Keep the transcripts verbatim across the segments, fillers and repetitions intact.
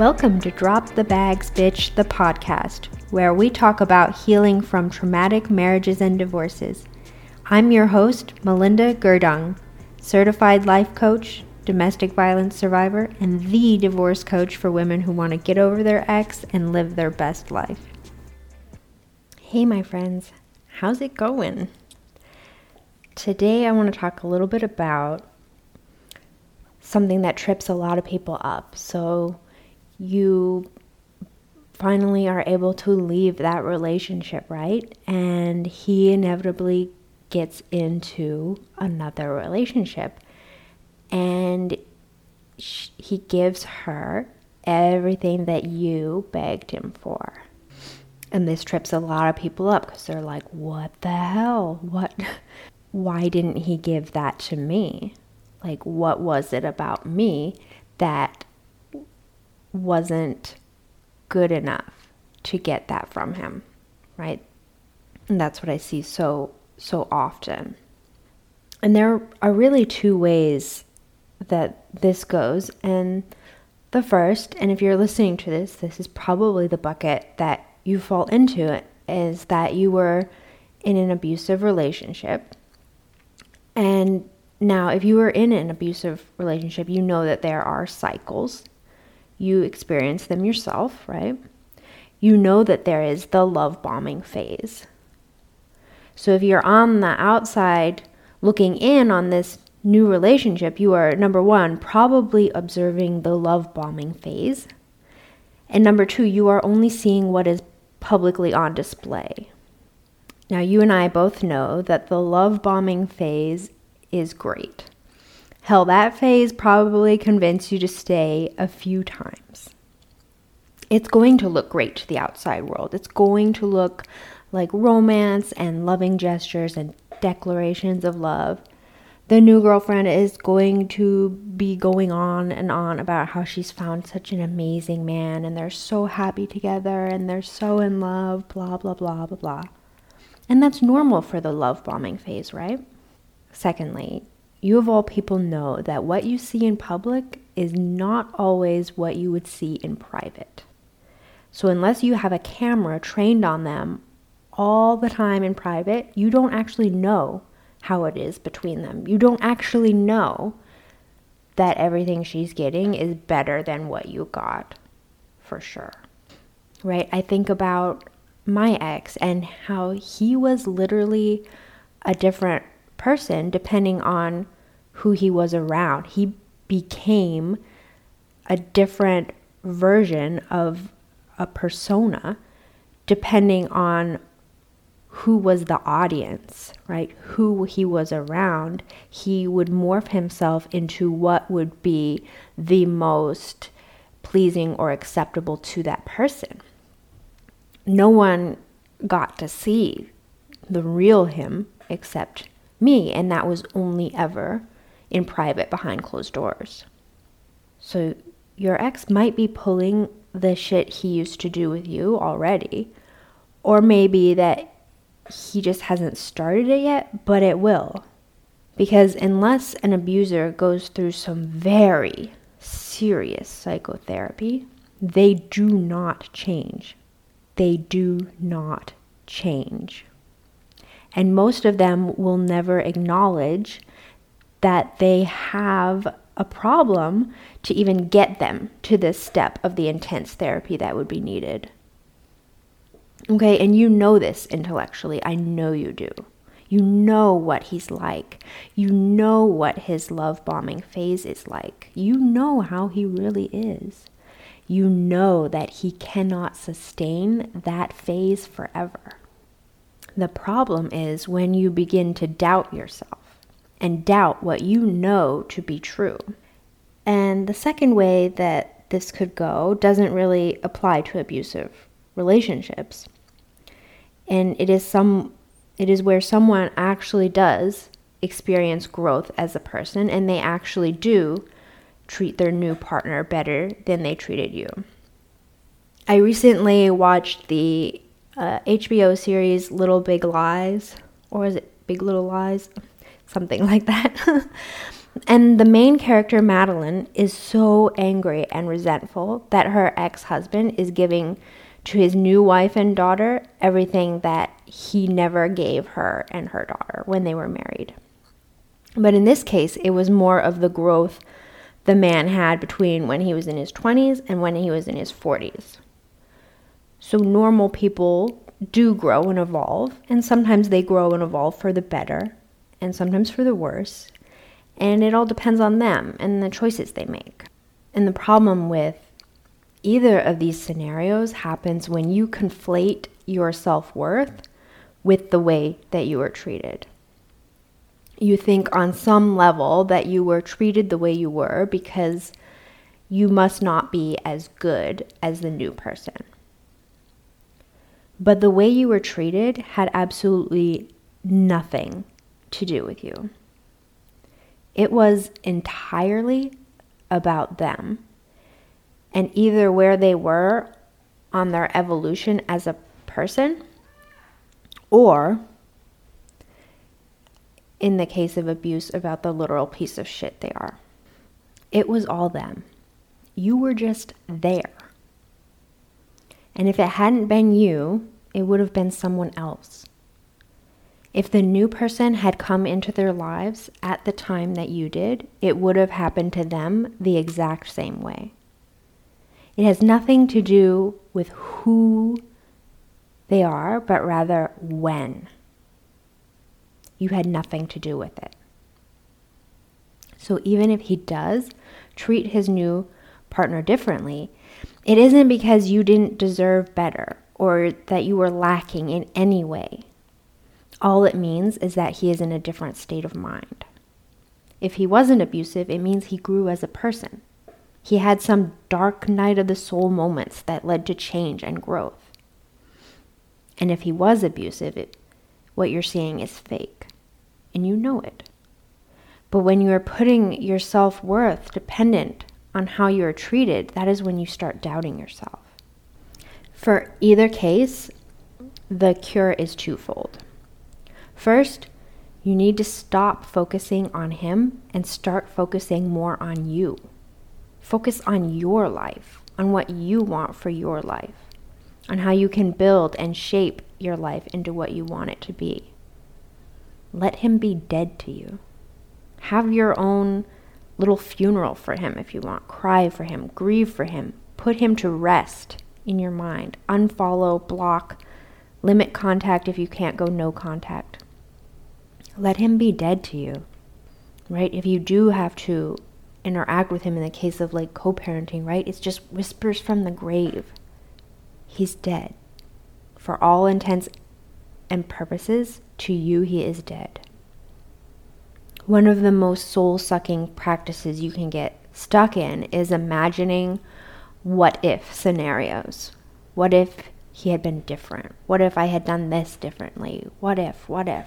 Welcome to Drop the Bags, Bitch, the podcast, where we talk about healing from traumatic marriages and divorces. I'm your host, Melinda Gerdung, certified life coach, domestic violence survivor, and the divorce coach for women who want to get over their ex and live their best life. Hey, my friends, how's it going? Today, I want to talk a little bit about something that trips a lot of people up. So you finally are able to leave that relationship, right? And he inevitably gets into another relationship. And sh- he gives her everything that you begged him for. And this trips a lot of people up because they're like, what the hell? What? Why didn't he give that to me? Like, what was it about me that wasn't good enough to get that from him, right? And that's what I see so, so often. And there are really two ways that this goes. And the first, and if you're listening to this, this is probably the bucket that you fall into, is that you were in an abusive relationship. And now, if you were in an abusive relationship, you know that there are cycles. You experience them yourself, right? You know that there is the love bombing phase. So if you're on the outside looking in on this new relationship, you are, number one, probably observing the love bombing phase. And number two, you are only seeing what is publicly on display. Now, you and I both know that the love bombing phase is great. Hell, that phase probably convinced you to stay a few times. It's going to look great to the outside world. It's going to look like romance and loving gestures and declarations of love. The new girlfriend is going to be going on and on about how she's found such an amazing man and they're so happy together and they're so in love, blah, blah, blah, blah, blah. And that's normal for the love bombing phase, right? Secondly, you of all people know that what you see in public is not always what you would see in private. So unless you have a camera trained on them all the time in private, you don't actually know how it is between them. You don't actually know that everything she's getting is better than what you got, for sure. Right? I think about my ex and how he was literally a different person depending on who he was around. He became a different version of a persona depending on who was the audience, right? Who he was around, he would morph himself into what would be the most pleasing or acceptable to that person. No one got to see the real him except me, and that was only ever in private behind closed doors. So your ex might be pulling the shit he used to do with you already, or maybe that he just hasn't started it yet, but it will. Because unless an abuser goes through some very serious psychotherapy, they do not change. They do not change. And most of them will never acknowledge that they have a problem to even get them to this step of the intense therapy that would be needed. Okay, and you know this intellectually. I know you do. You know what he's like. You know what his love bombing phase is like. You know how he really is. You know that he cannot sustain that phase forever. The problem is when you begin to doubt yourself and doubt what you know to be true. And the second way that this could go doesn't really apply to abusive relationships. And it is some, it is where someone actually does experience growth as a person and they actually do treat their new partner better than they treated you. I recently watched the Uh, H B O series Little Big Lies, or is it Big Little Lies? something like that. And the main character, Madeline, is so angry and resentful that her ex-husband is giving to his new wife and daughter everything that he never gave her and her daughter when they were married. But in this case, it was more of the growth the man had between when he was in his twenties and when he was in his forties. So normal people do grow and evolve, and sometimes they grow and evolve for the better, and sometimes for the worse, and it all depends on them and the choices they make. And the problem with either of these scenarios happens when you conflate your self-worth with the way that you were treated. You think on some level that you were treated the way you were because you must not be as good as the new person. But the way you were treated had absolutely nothing to do with you. It was entirely about them, and either where they were on their evolution as a person, or in the case of abuse, about the literal piece of shit they are. It was all them. You were just there. And if it hadn't been you, it would have been someone else. If the new person had come into their lives at the time that you did, it would have happened to them the exact same way. It has nothing to do with who they are, but rather when. You had nothing to do with it. So even if he does treat his new partner differently, it isn't because you didn't deserve better or that you were lacking in any way. All it means is that he is in a different state of mind. If he wasn't abusive, it means he grew as a person. He had some dark night of the soul moments that led to change and growth. And if he was abusive, it, what you're seeing is fake, and you know it. But when you are putting your self-worth dependent on how you are treated, that is when you start doubting yourself. For either case, the cure is twofold. First, you need to stop focusing on him and start focusing more on you. Focus on your life, on what you want for your life, on how you can build and shape your life into what you want it to be. Let him be dead to you. Have your own little funeral for him if you want. Cry for him, grieve for him, put him to rest in your mind. Unfollow, block, limit contact if you can't go no contact. Let him be dead to you, right? If you do have to interact with him in the case of like co-parenting, right? It's just whispers from the grave. He's dead. For all intents and purposes, to you, he is dead. One of the most soul-sucking practices you can get stuck in is imagining what-if scenarios. What if he had been different? What if I had done this differently? What if, what if?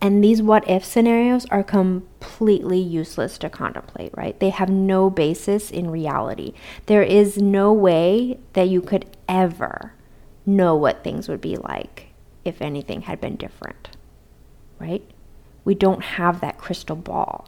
And these what-if scenarios are completely useless to contemplate, right? They have no basis in reality. There is no way that you could ever know what things would be like if anything had been different, right? We don't have that crystal ball.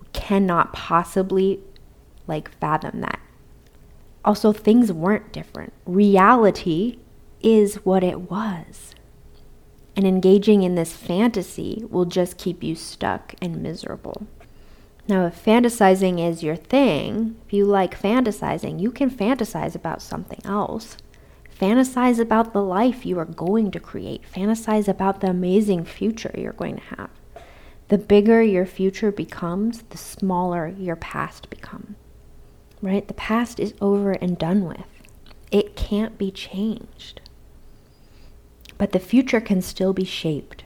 We cannot possibly like fathom that. Also, things weren't different. Reality is what it was. And engaging in this fantasy will just keep you stuck and miserable. Now, if fantasizing is your thing, if you like fantasizing, you can fantasize about something else. Fantasize about the life you are going to create. Fantasize about the amazing future you're going to have. The bigger your future becomes, the smaller your past becomes, right? The past is over and done with. It can't be changed. But the future can still be shaped.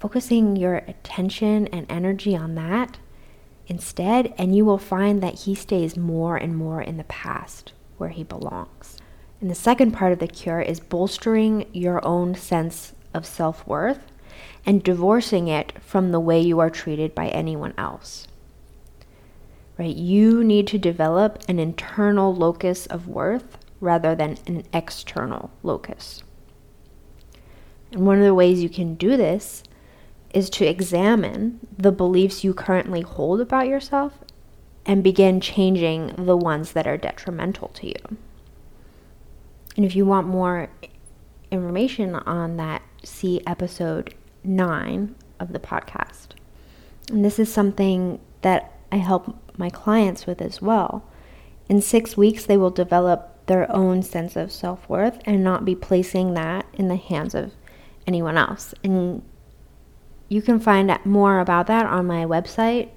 Focusing your attention and energy on that instead, and you will find that he stays more and more in the past where he belongs. And the second part of the cure is bolstering your own sense of self-worth and divorcing it from the way you are treated by anyone else. Right? You need to develop an internal locus of worth rather than an external locus. And one of the ways you can do this is to examine the beliefs you currently hold about yourself and begin changing the ones that are detrimental to you. And if you want more information on that, see episode nine of the podcast. And this is something that I help my clients with as well. In six weeks, they will develop their own sense of self-worth and not be placing that in the hands of anyone else. And you can find more about that on my website,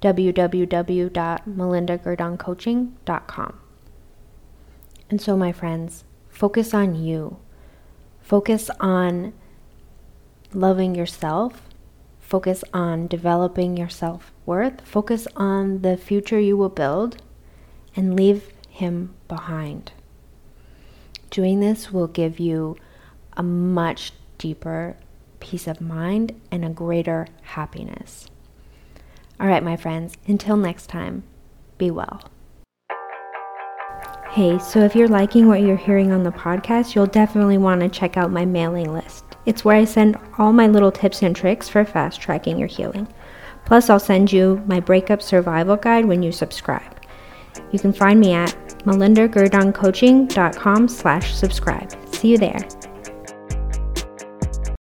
w w w dot melinda gerdung coaching dot com. And so, my friends, focus on you. Focus on loving yourself. Focus on developing your self-worth. Focus on the future you will build and leave him behind. Doing this will give you a much deeper peace of mind and a greater happiness. All right, my friends, until next time, be well. Hey, so if you're liking what you're hearing on the podcast, you'll definitely want to check out my mailing list. It's where I send all my little tips and tricks for fast tracking your healing. Plus, I'll send you my breakup survival guide when you subscribe. You can find me at melinda gerdung coaching dot com slash subscribe. See you there.